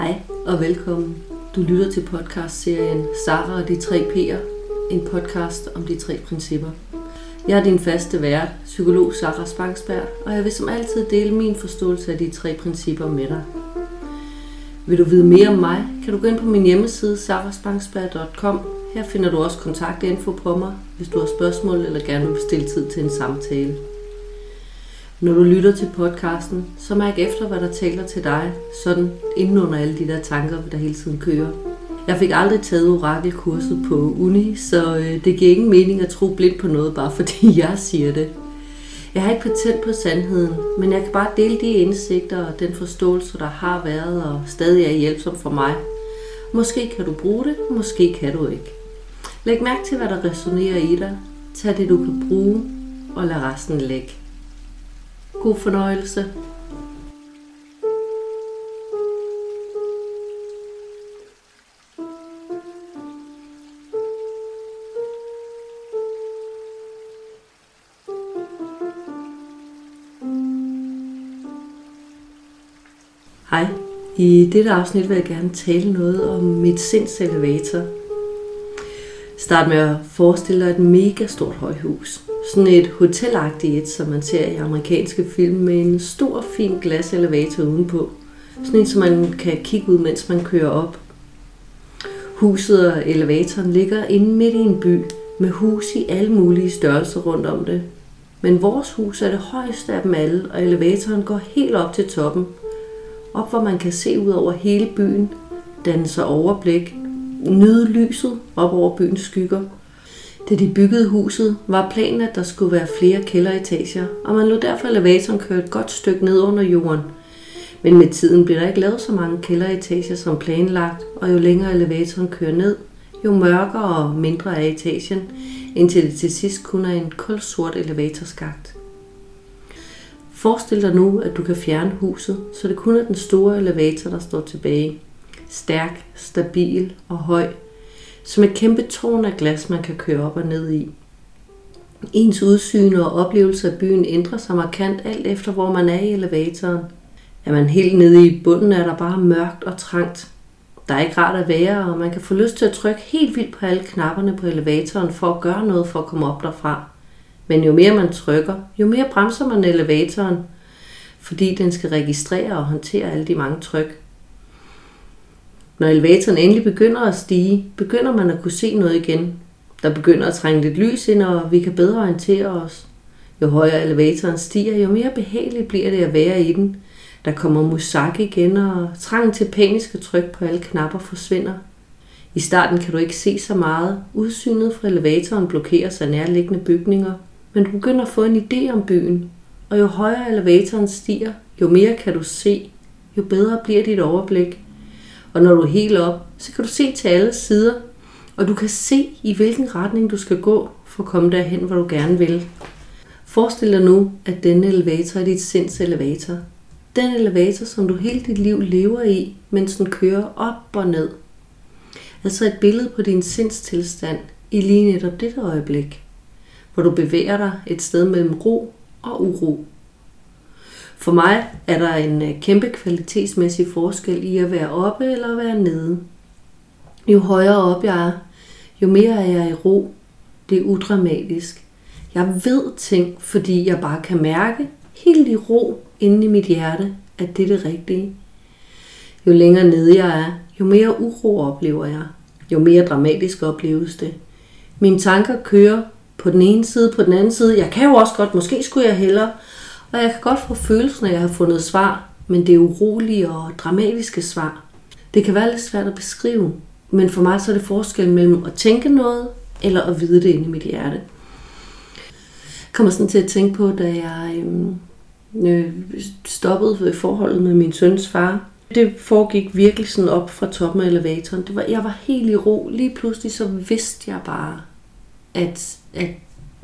Hej og velkommen. Du lytter til podcastserien Sarah og de tre P'er, en podcast om de tre principper. Jeg er din faste vært, psykolog Sarah Spangsberg, og jeg vil som altid dele min forståelse af de tre principper med dig. Vil du vide mere om mig, kan du gå ind på min hjemmeside sarahspangsberg.com. Her finder du også kontaktinfo på mig, hvis du har spørgsmål eller gerne vil bestille tid til en samtale. Når du lytter til podcasten, så mærk efter, hvad der taler til dig, sådan inden under alle de der tanker, der hele tiden kører. Jeg fik aldrig taget orakelkurset på uni, så det giver ingen mening at tro blindt på noget, bare fordi jeg siger det. Jeg har ikke patent på sandheden, men jeg kan bare dele de indsigter og den forståelse, der har været og stadig er hjælpsom for mig. Måske kan du bruge det, måske kan du ikke. Læg mærke til, hvad der resonerer i dig. Tag det, du kan bruge, og lad resten ligge. God fornøjelse. Hej. I dette afsnit vil jeg gerne tale noget om mit sindselevator. Start med at forestille dig et mega stort højhus. Sådan et hotelagtigt et, som man ser i amerikanske film, med en stor, fin glaselevator udenpå. Sådan en, som man kan kigge ud, mens man kører op. Huset og elevatoren ligger inde midt i en by, med hus i alle mulige størrelser rundt om det. Men vores hus er det højeste af dem alle, og elevatoren går helt op til toppen. Op, hvor man kan se ud over hele byen, danne sig overblik, nyde lyset op over byens skygger. Da de byggede huset, var planen, at der skulle være flere kælderetager, og man lod derfor elevatoren køre et godt stykke ned under jorden. Men med tiden blev der ikke lavet så mange kælderetager som planlagt, og jo længere elevatoren kører ned, jo mørkere og mindre er etagen, indtil det til sidst kun er en kulsort elevatorskakt. Forestil dig nu, at du kan fjerne huset, så det kun er den store elevator, der står tilbage. Stærk, stabil og høj. Som et kæmpe tårn af glas, man kan køre op og ned i. Ens udsyn og oplevelse af byen ændrer sig markant alt efter, hvor man er i elevatoren. Er man helt nede i bunden, er der bare mørkt og trangt. Der er ikke rart at være, og man kan få lyst til at trykke helt vildt på alle knapperne på elevatoren for at gøre noget for at komme op derfra. Men jo mere man trykker, jo mere bremser man elevatoren, fordi den skal registrere og håndtere alle de mange tryk. Når elevatoren endelig begynder at stige, begynder man at kunne se noget igen. Der begynder at trænge lidt lys ind, og vi kan bedre orientere os. Jo højere elevatoren stiger, jo mere behageligt bliver det at være i den. Der kommer musak igen, og trangen til paniske tryk på alle knapper forsvinder. I starten kan du ikke se så meget. Udsynet fra elevatoren blokeres af nærliggende bygninger, men du begynder at få en idé om byen. Og jo højere elevatoren stiger, jo mere kan du se, jo bedre bliver dit overblik. Og når du er helt op, så kan du se til alle sider, og du kan se, i hvilken retning du skal gå, for at komme derhen, hvor du gerne vil. Forestil dig nu, at denne elevator er dit sinds elevator. Den elevator, som du hele dit liv lever i, mens den kører op og ned. Altså et billede på din sindstilstand i lige netop dette øjeblik, hvor du bevæger dig et sted mellem ro og uro. For mig er der en kæmpe kvalitetsmæssig forskel i at være oppe eller at være nede. Jo højere op jeg er, jo mere er jeg i ro. Det er udramatisk. Jeg ved ting, fordi jeg bare kan mærke helt i ro inde i mit hjerte, at det er det rigtige. Jo længere nede jeg er, jo mere uro oplever jeg. Jo mere dramatisk opleves det. Mine tanker kører på den ene side, på den anden side. Jeg kan jo også godt, måske skulle jeg hellere. Og jeg kan godt få følelsen af, at jeg har fundet svar, men det er urolige og dramatiske svar. Det kan være lidt svært at beskrive, men for mig så er det forskel mellem at tænke noget, eller at vide det inde i mit hjerte. Jeg kommer sådan til at tænke på, da jeg stoppede forholdet med min søns far. Det foregik virkelig sådan op fra toppen af elevatoren. Jeg var helt i ro. Lige pludselig så vidste jeg bare, at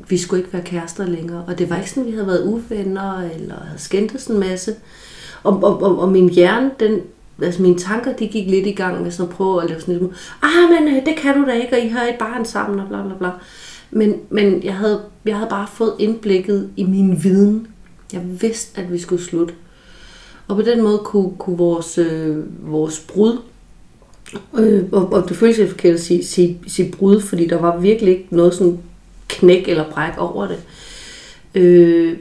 vi skulle ikke være kærester længere, og det var ikke sådan, vi havde været uvenner, eller havde skændtes en masse. Og min hjerne, mine tanker, de gik lidt i gang med sådan at prøve at lave sådan lidt, men det kan du da ikke, og I har et barn sammen, og bla bla bla. Men jeg havde bare fået indblikket i min viden. Jeg vidste, at vi skulle slutte. Og på den måde kunne vores brud, og det føles forkert at sige brud, fordi der var virkelig ikke noget sådan knæk eller bræk over det.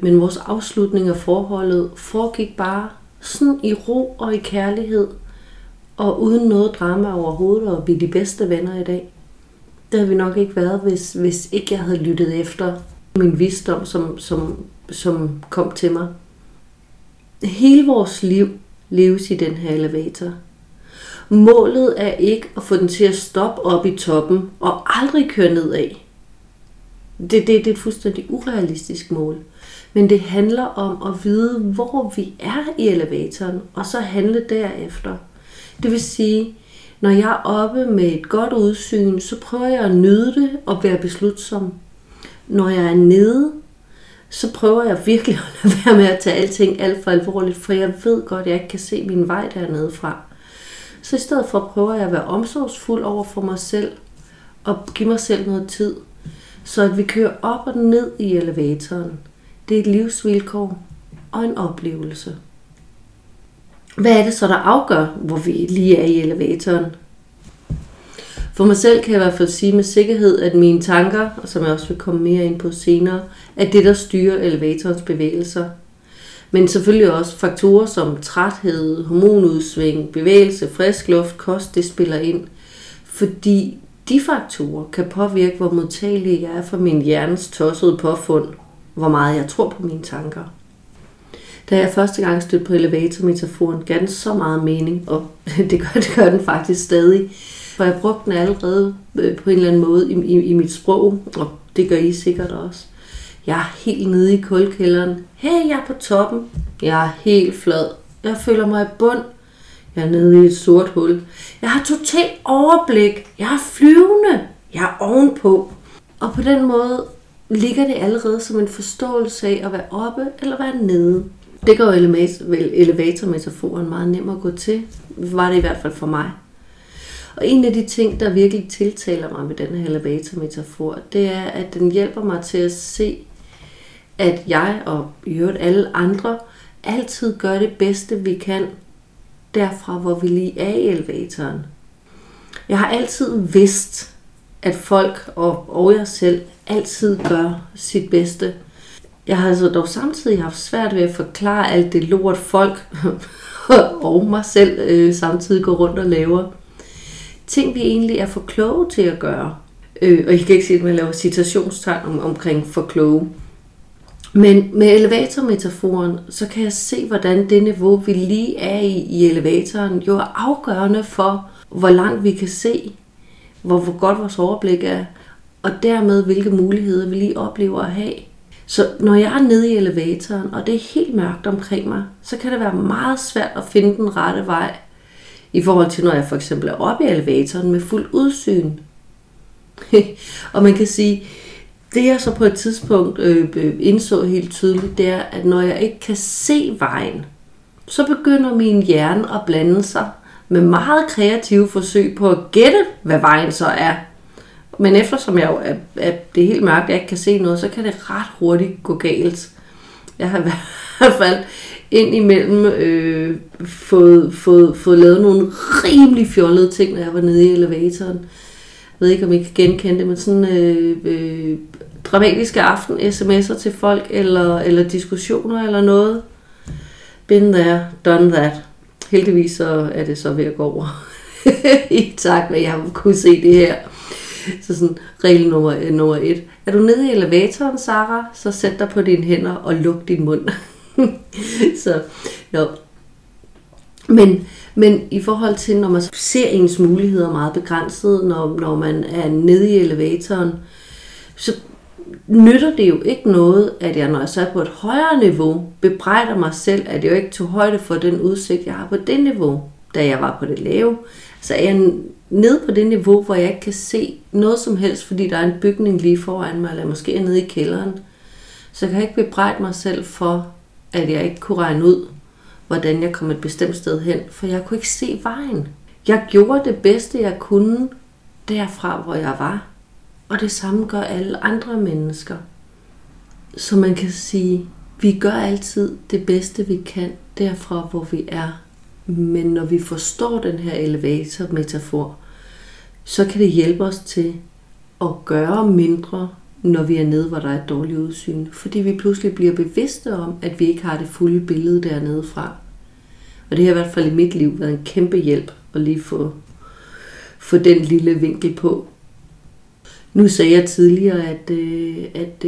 Men vores afslutning af forholdet foregik bare sådan i ro og i kærlighed, og uden noget drama overhovedet, og blive de bedste venner i dag. Det havde vi nok ikke været, hvis ikke jeg havde lyttet efter min visdom, som kom til mig. Hele vores liv leves i den her elevator. Målet er ikke at få den til at stoppe op i toppen og aldrig køre nedad. Det er et fuldstændig urealistisk mål. Men det handler om at vide, hvor vi er i elevatoren, og så handle derefter. Det vil sige, når jeg er oppe med et godt udsyn, så prøver jeg at nyde det og være beslutsom. Når jeg er nede, så prøver jeg virkelig at lade være med at tage alting alt for alvorligt, for jeg ved godt, at jeg ikke kan se min vej dernede fra. Så i stedet for prøver jeg at være omsorgsfuld over for mig selv, og give mig selv noget tid, så at vi kører op og ned i elevatoren. Det er et livsvilkår og en oplevelse. Hvad er det så, der afgør, hvor vi lige er i elevatoren? For mig selv kan jeg i hvert fald sige med sikkerhed, at mine tanker, og som jeg også vil komme mere ind på senere, er det, der styrer elevatorens bevægelser. Men selvfølgelig også faktorer som træthed, hormonudsving, bevægelse, frisk luft, kost, det spiller ind. Fordi de faktorer kan påvirke, hvor modtagelig jeg er for min hjernes tossede påfund, hvor meget jeg tror på mine tanker. Da jeg første gang stødte på elevatormetaforen, gav den så meget mening, og det gør den faktisk stadig. For jeg brugte den allerede på en eller anden måde i mit sprog, og det gør I sikkert også. Jeg er helt nede i kuldkælderen. Hey, jeg er på toppen. Jeg er helt flad. Jeg føler mig i bund. Jeg er nede i et sort hul. Jeg har totalt overblik. Jeg er flyvende. Jeg er ovenpå. Og på den måde ligger det allerede som en forståelse af at være oppe eller være nede. Det gør elevatormetaforen meget nem at gå til. Var det i hvert fald for mig. Og en af de ting, der virkelig tiltaler mig med den her elevatormetafor, det er, at den hjælper mig til at se, at jeg og i øvrigt alle andre altid gør det bedste, vi kan, derfra, hvor vi lige er i elevatoren. Jeg har altid vidst, at folk og jeg selv altid gør sit bedste. Jeg har altså dog samtidig haft svært ved at forklare alt det lort folk og mig selv samtidig går rundt og laver. Ting vi egentlig er for kloge til at gøre. Og I kan ikke sige, at man laver citationstegn omkring for kloge. Men med elevatormetaforen, så kan jeg se, hvordan det niveau, vi lige er i elevatoren, jo er afgørende for, hvor langt vi kan se, hvor godt vores overblik er, og dermed, hvilke muligheder vi lige oplever at have. Så når jeg er nede i elevatoren, og det er helt mørkt omkring mig, så kan det være meget svært at finde den rette vej, i forhold til, når jeg for eksempel er oppe i elevatoren med fuld udsyn. Og man kan sige, det jeg så på et tidspunkt indså helt tydeligt, det er, at når jeg ikke kan se vejen, så begynder min hjerne at blande sig med meget kreative forsøg på at gætte, hvad vejen så er. Men eftersom jeg jo det er helt mørkt, jeg ikke kan se noget, så kan det ret hurtigt gå galt. Jeg har i hvert fald indimellem fået lavet nogle rimelig fjollede ting, når jeg var nede i elevatoren. Jeg ved ikke, om I kan genkende det, men sådan dramatiske aften-sms'er til folk, eller diskussioner eller noget. Been there, done that. Heldigvis så er det så ved at gå over. I takt med, at jeg kunne se det her. Så sådan regel nummer 1. Er du nede i elevatoren, Sarah, så sæt dig på dine hænder og luk din mund. Så, jo. Men i forhold til, når man ser ens muligheder meget begrænset, når man er nede i elevatoren, så nytter det jo ikke noget, at jeg, når jeg så er på et højere niveau, bebrejder mig selv, at jeg jo ikke tog højde for den udsigt, jeg har på det niveau, da jeg var på det lave. Så er jeg nede på det niveau, hvor jeg ikke kan se noget som helst, fordi der er en bygning lige foran mig, eller måske er nede i kælderen. Så kan jeg ikke bebrejde mig selv for, at jeg ikke kunne regne ud, hvordan jeg kom et bestemt sted hen, for jeg kunne ikke se vejen. Jeg gjorde det bedste, jeg kunne, derfra, hvor jeg var. Og det samme gør alle andre mennesker. Så man kan sige, Vi gør altid det bedste, vi kan, derfra, hvor vi er. Men når vi forstår den her elevator-metafor, så kan det hjælpe os til at gøre mindre, når vi er nede, hvor der er et dårligt udsyn. Fordi vi pludselig bliver bevidste om, at vi ikke har det fulde billede dernede fra. Og det har i hvert fald i mit liv været en kæmpe hjælp at lige få den lille vinkel på. Nu sagde jeg tidligere, at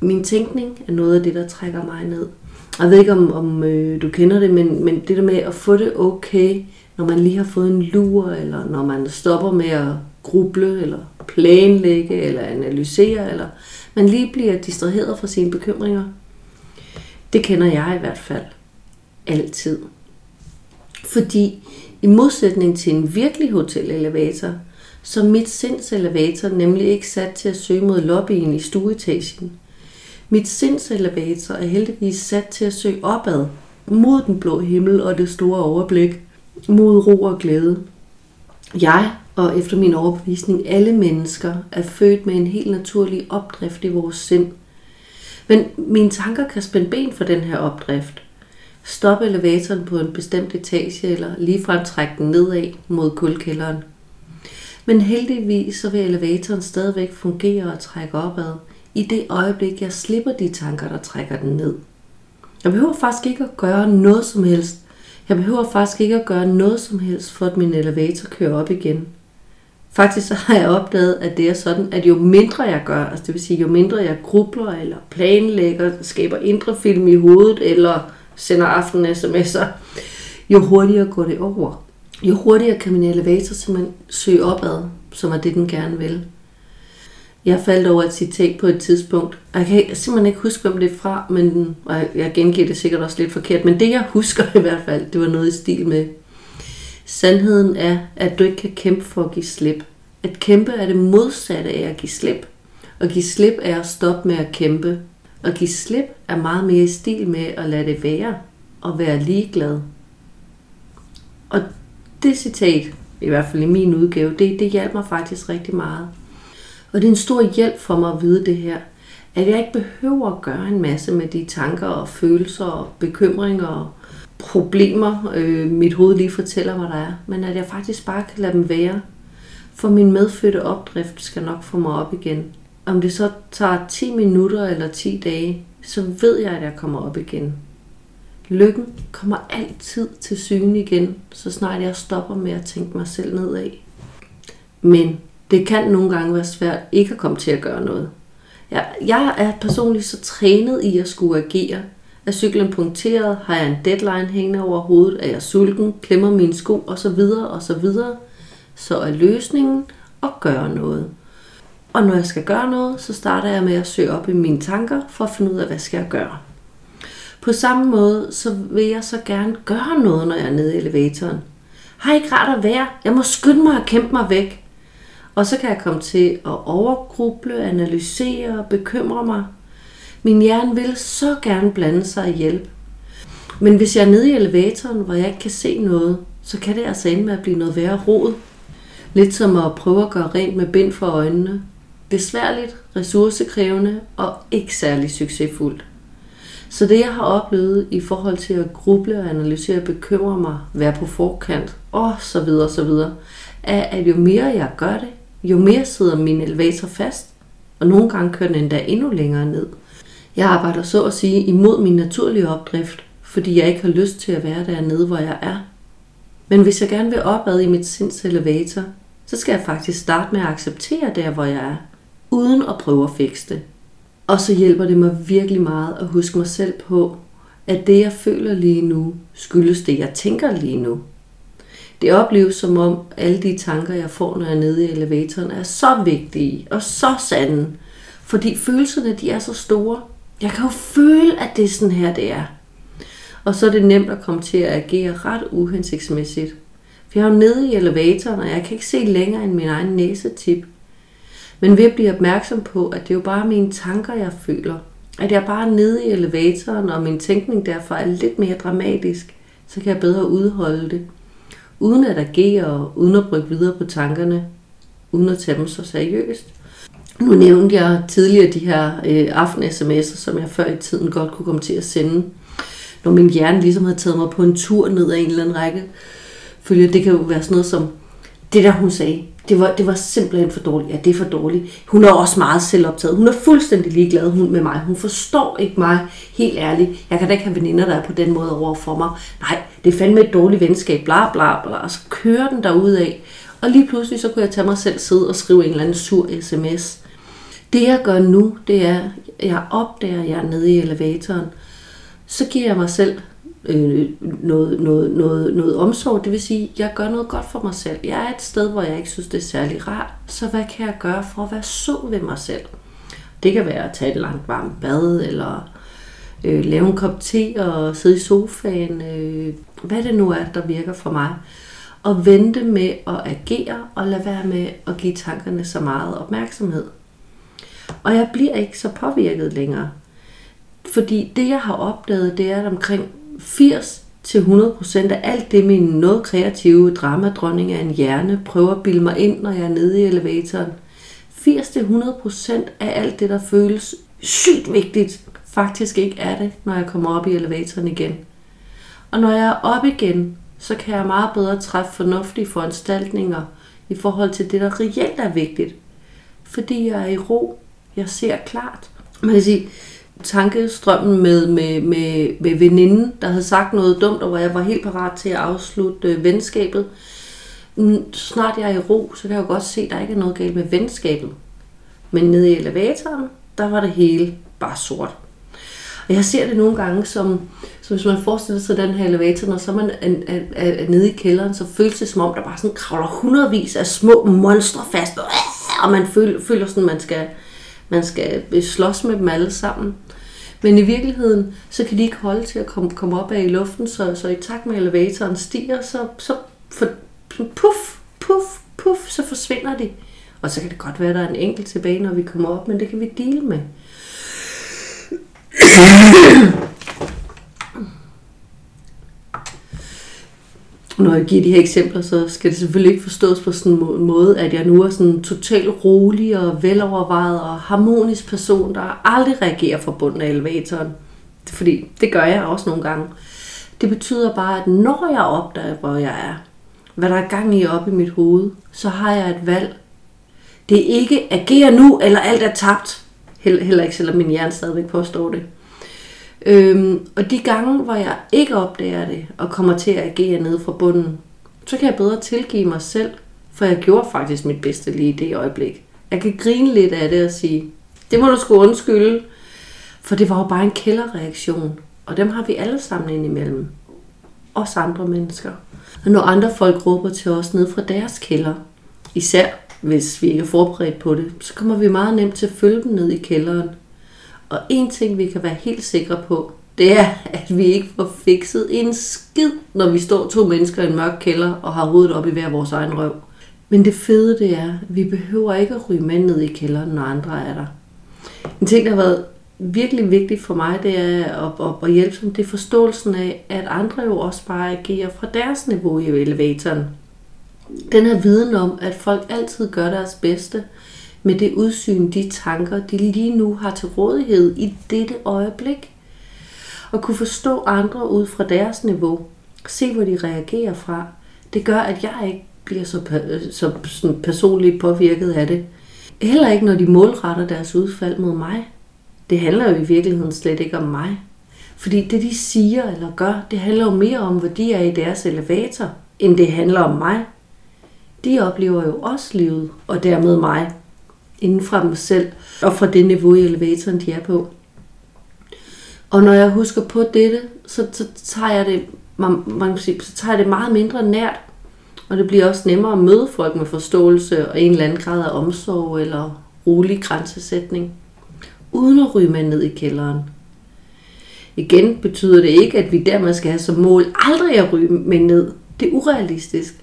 min tænkning er noget af det, der trækker mig ned. Jeg ved ikke, om du kender det, men det der med at få det okay, når man lige har fået en lur, eller når man stopper med at gruble, eller planlægge, eller analysere, eller man lige bliver distraheret fra sine bekymringer. Det kender jeg i hvert fald altid. Fordi i modsætning til en virkelig hotelelevator, så mit sindselevator nemlig ikke sat til at søge mod lobbyen i stueetagen. Mit sindselevator er heldigvis sat til at søge opad, mod den blå himmel og det store overblik, mod ro og glæde. Jeg, og efter min overbevisning, alle mennesker er født med en helt naturlig opdrift i vores sind. Men mine tanker kan spænde ben for den her opdrift. Stop elevatoren på en bestemt etage, eller ligefrem trække den nedad mod kuldkælderen. Men heldigvis så vil elevatoren stadigvæk fungere og trække opad, i det øjeblik, jeg slipper de tanker, der trækker den ned. Jeg behøver faktisk ikke at gøre noget som helst. Jeg behøver faktisk ikke at gøre noget som helst, for at min elevator kører op igen. Faktisk så har jeg opdaget, at det er sådan, at jo mindre jeg gør, altså det vil sige, jo mindre jeg grubler eller planlægger, skaber indre film i hovedet eller sender aften-sms'er, jo hurtigere går det over. Jo hurtigere kan min elevator simpelthen søge opad, som er det, den gerne vil. Jeg faldt over et citat på et tidspunkt, og jeg kan simpelthen ikke huske, hvem det er fra, men, og jeg gengiver det sikkert også lidt forkert, men det jeg husker i hvert fald, det var noget i stil med: sandheden er, at du ikke kan kæmpe for at give slip. At kæmpe er det modsatte af at give slip. At give slip er at stoppe med at kæmpe. At give slip er meget mere i stil med at lade det være, og være ligeglad. Og det citat, i hvert fald i min udgave, det hjalp mig faktisk rigtig meget. Og det er en stor hjælp for mig at vide det her, at jeg ikke behøver at gøre en masse med de tanker og følelser og bekymringer og problemer, mit hoved lige fortæller mig, der er. Men at jeg faktisk bare kan lade dem være, for min medfødte opdrift skal nok få mig op igen. Om det så tager 10 minutter eller 10 dage, så ved jeg, at jeg kommer op igen. Lykken kommer altid til syne igen, så snart jeg stopper med at tænke mig selv nedad. Men det kan nogle gange være svært ikke at komme til at gøre noget. Jeg er personligt så trænet i at skulle agere. Er cyklen punkteret? Har jeg en deadline hængende over hovedet? Er jeg sulten? Klemmer mine sko? Og så videre, og så videre. Så er løsningen at gøre noget. Og når jeg skal gøre noget, så starter jeg med at søge op i mine tanker for at finde ud af, hvad skal jeg gøre. På samme måde, så vil jeg så gerne gøre noget, når jeg er nede i elevatoren. Har ikke rart at være? Jeg må skynde mig og kæmpe mig væk. Og så kan jeg komme til at overgruble, analysere og bekymre mig. Min hjerne vil så gerne blande sig og hjælpe. Men hvis jeg er nede i elevatoren, hvor jeg ikke kan se noget, så kan det altså ende med at blive noget værre rod. Lidt som at prøve at gøre rent med bind for øjnene. Besværligt, ressourcekrævende og ikke særlig succesfuldt. Så det jeg har oplevet i forhold til at gruble og analysere, bekymre mig, være på forkant og så videre, så videre, er at jo mere jeg gør det, jo mere sidder min elevator fast, og nogle gange kører den endda endnu længere ned. Jeg arbejder så at sige imod min naturlige opdrift, fordi jeg ikke har lyst til at være dernede, hvor jeg er. Men hvis jeg gerne vil opad i mit sinds elevator, så skal jeg faktisk starte med at acceptere der, hvor jeg er, uden at prøve at fikse det. Og så hjælper det mig virkelig meget at huske mig selv på, at det jeg føler lige nu, skyldes det jeg tænker lige nu. Det opleves som om alle de tanker, jeg får, når jeg er nede i elevatoren, er så vigtige og så sande. Fordi følelserne, de er så store. Jeg kan jo føle, at det er sådan her, det er. Og så er det nemt at komme til at agere ret uhensigtsmæssigt. For jeg er jo nede i elevatoren, og jeg kan ikke se længere end min egen næsetip. Men ved at blive opmærksom på, at det jo bare er mine tanker, jeg føler. At jeg bare er nede i elevatoren, og min tænkning derfor er lidt mere dramatisk, så kan jeg bedre udholde det. Uden at agere og uden at brygge videre på tankerne, uden at tage dem så seriøst. Nu nævnte jeg tidligere de her aften-sms'er, som jeg før i tiden godt kunne komme til at sende, når min hjerne ligesom havde taget mig på en tur ned ad en eller anden række følger. Det kan jo være sådan noget som, det der hun sagde, det var simpelthen for dårligt. Ja, det er for dårligt. Hun er også meget selvoptaget. Hun er fuldstændig ligeglad med mig. Hun forstår ikke mig, helt ærligt. Jeg kan da ikke have veninder, der er på den måde over for mig. Nej, det er fandme et dårligt venskab, bla bla bla. Og så kører den derudad. Og lige pludselig så kunne jeg tage mig selv sidde og skrive en eller anden sur sms. Det jeg gør nu, det er, jeg opdager, jeg er nede i elevatoren. Så giver jeg mig selv noget omsorg. Det vil sige, jeg gør noget godt for mig selv. Jeg er et sted, hvor jeg ikke synes, det er særlig rart. Så hvad kan jeg gøre for at være sød ved mig selv? Det kan være at tage et langt varmt bad, eller lave en kop te og sidde i sofaen. Hvad det nu er, der virker for mig. Og vente med at agere, og lade være med at give tankerne så meget opmærksomhed. Og jeg bliver ikke så påvirket længere. Fordi det, jeg har opdaget, det er, at omkring 80-100% af alt det, min noget kreative dramadronning af en hjerne prøver at bilde mig ind, når jeg er nede i elevatoren. 80-100% af alt det, der føles sygt vigtigt, faktisk ikke er det, når jeg kommer op i elevatoren igen. Og når jeg er op igen, så kan jeg meget bedre træffe fornuftige foranstaltninger i forhold til det, der reelt er vigtigt. Fordi jeg er i ro. Jeg ser klart. Man kan sige, tankestrømmen med veninden, der havde sagt noget dumt, og hvor jeg var helt parat til at afslutte venskabet. Snart jeg er i ro, så kan jeg jo godt se, at der ikke er noget galt med venskabet. Men nede i elevatoren, der var det hele bare sort. Og jeg ser det nogle gange som hvis man forestiller sig den her elevator, og så man er nede i kælderen, så føles det som om, der bare sådan kravler hundredvis af små monstre fast, og man føler sådan, man skal slås med dem alle sammen. Men i virkeligheden, så kan de ikke holde til at komme op af i luften, så i takt med elevatoren stiger, så så forsvinder de. Og så kan det godt være, at der er en enkelt tilbage, når vi kommer op, men det kan vi deale med. Når jeg giver de her eksempler, så skal det selvfølgelig ikke forstås på sådan en måde, at jeg nu er sådan en totalt rolig og velovervejet og harmonisk person, der aldrig reagerer fra bunden af elevatoren. Fordi det gør jeg også nogle gange. Det betyder bare, at når jeg opdager, hvor jeg er, hvad der er gang i oppe i mit hoved, så har jeg et valg. Det er ikke agere nu, eller alt er tabt. Heller ikke, selvom min hjerne stadigvæk påstår det. Og de gange, hvor jeg ikke opdager det, og kommer til at agere nede fra bunden, så kan jeg bedre tilgive mig selv, for jeg gjorde faktisk mit bedste lige i det øjeblik. Jeg kan grine lidt af det og sige, det må du sgu undskylde, for det var jo bare en kælderreaktion, og dem har vi alle sammen indimellem. Også andre mennesker. Og når andre folk råber til os nede fra deres kælder, især hvis vi ikke er forberedt på det, så kommer vi meget nemt til at følge dem ned i kælderen. Og en ting, vi kan være helt sikre på, det er, at vi ikke får fikset en skid, når vi står to mennesker i en mørk kælder og har hovedet op i hver vores egen røv. Men det fede det er, at vi behøver ikke at ryge med ned i kælderen, når andre er der. En ting, der har været virkelig vigtigt for mig, det er at hjælpe som det er forståelsen af, at andre jo også bare agerer fra deres niveau i elevatoren. Den her viden om, at folk altid gør deres bedste med det udsyn, de tanker, de lige nu har til rådighed i dette øjeblik. At kunne forstå andre ud fra deres niveau, se hvor de reagerer fra, det gør, at jeg ikke bliver så personligt påvirket af det. Heller ikke, når de målretter deres udfald mod mig. Det handler jo i virkeligheden slet ikke om mig. Fordi det, de siger eller gør, det handler jo mere om, hvor de er i deres elevator, end det handler om mig. De oplever jo også livet, og dermed mig, inden fra dem selv, og fra det niveau i elevatoren, de er på. Og når jeg husker på dette, så tager jeg det meget mindre nært, og det bliver også nemmere at møde folk med forståelse og en eller anden grad af omsorg eller rolig grænsesætning, uden at ryge mig ned i kælderen. Igen betyder det ikke, at vi dermed skal have som mål aldrig at ryge mig ned. Det er urealistisk.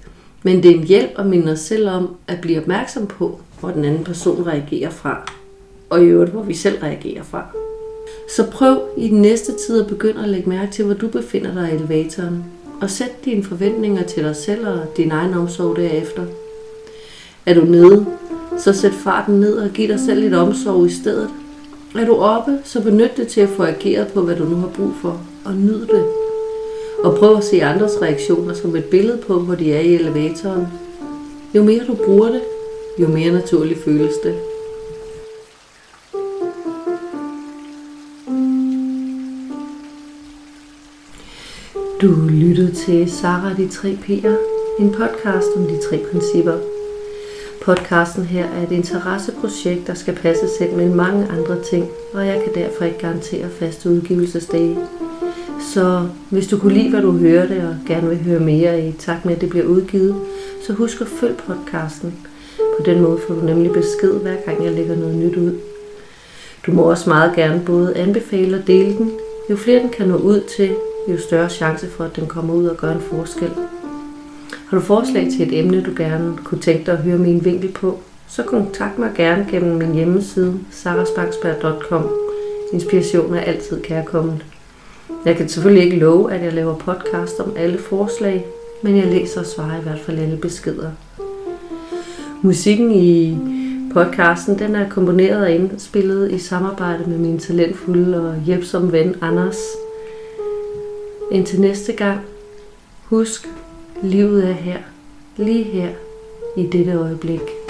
Men det er en hjælp at minde os selv om at blive opmærksom på, hvor den anden person reagerer fra. Og i øvrigt, hvor vi selv reagerer fra. Så prøv i den næste tid at begynde at lægge mærke til, hvor du befinder dig i elevatoren. Og sæt dine forventninger til dig selv og din egen omsorg derefter. Er du nede, så sæt farten ned og giv dig selv lidt omsorg i stedet. Er du oppe, så benyt det til at få ageret på, hvad du nu har brug for, og nyd det. Og prøv at se andres reaktioner som et billede på, hvor de er i elevatoren. Jo mere du bruger det, jo mere naturligt føles det. Du lytter til Sarah de 3 P'er, en podcast om de 3 principper. Podcasten her er et interesseprojekt, der skal passe selv med mange andre ting, og jeg kan derfor ikke garantere faste udgivelsesdage. Så hvis du kunne lide, hvad du hørte, og gerne vil høre mere i takt med, at det bliver udgivet, så husk at følge podcasten. På den måde får du nemlig besked, hver gang jeg lægger noget nyt ud. Du må også meget gerne både anbefale og dele den. Jo flere den kan nå ud til, jo større chance for, at den kommer ud og gør en forskel. Har du forslag til et emne, du gerne kunne tænke dig at høre min vinkel på, så kontakt mig gerne gennem min hjemmeside sarahspangsberg.com. Inspiration er altid kærkommet. Jeg kan selvfølgelig ikke love, at jeg laver podcast om alle forslag, men jeg læser og svarer i hvert fald alle beskeder. Musikken i podcasten, den er komponeret og indspillet i samarbejde med min talentfulde og hjælpsomme ven Anders. Indtil næste gang, husk, livet er her, lige her, i dette øjeblik.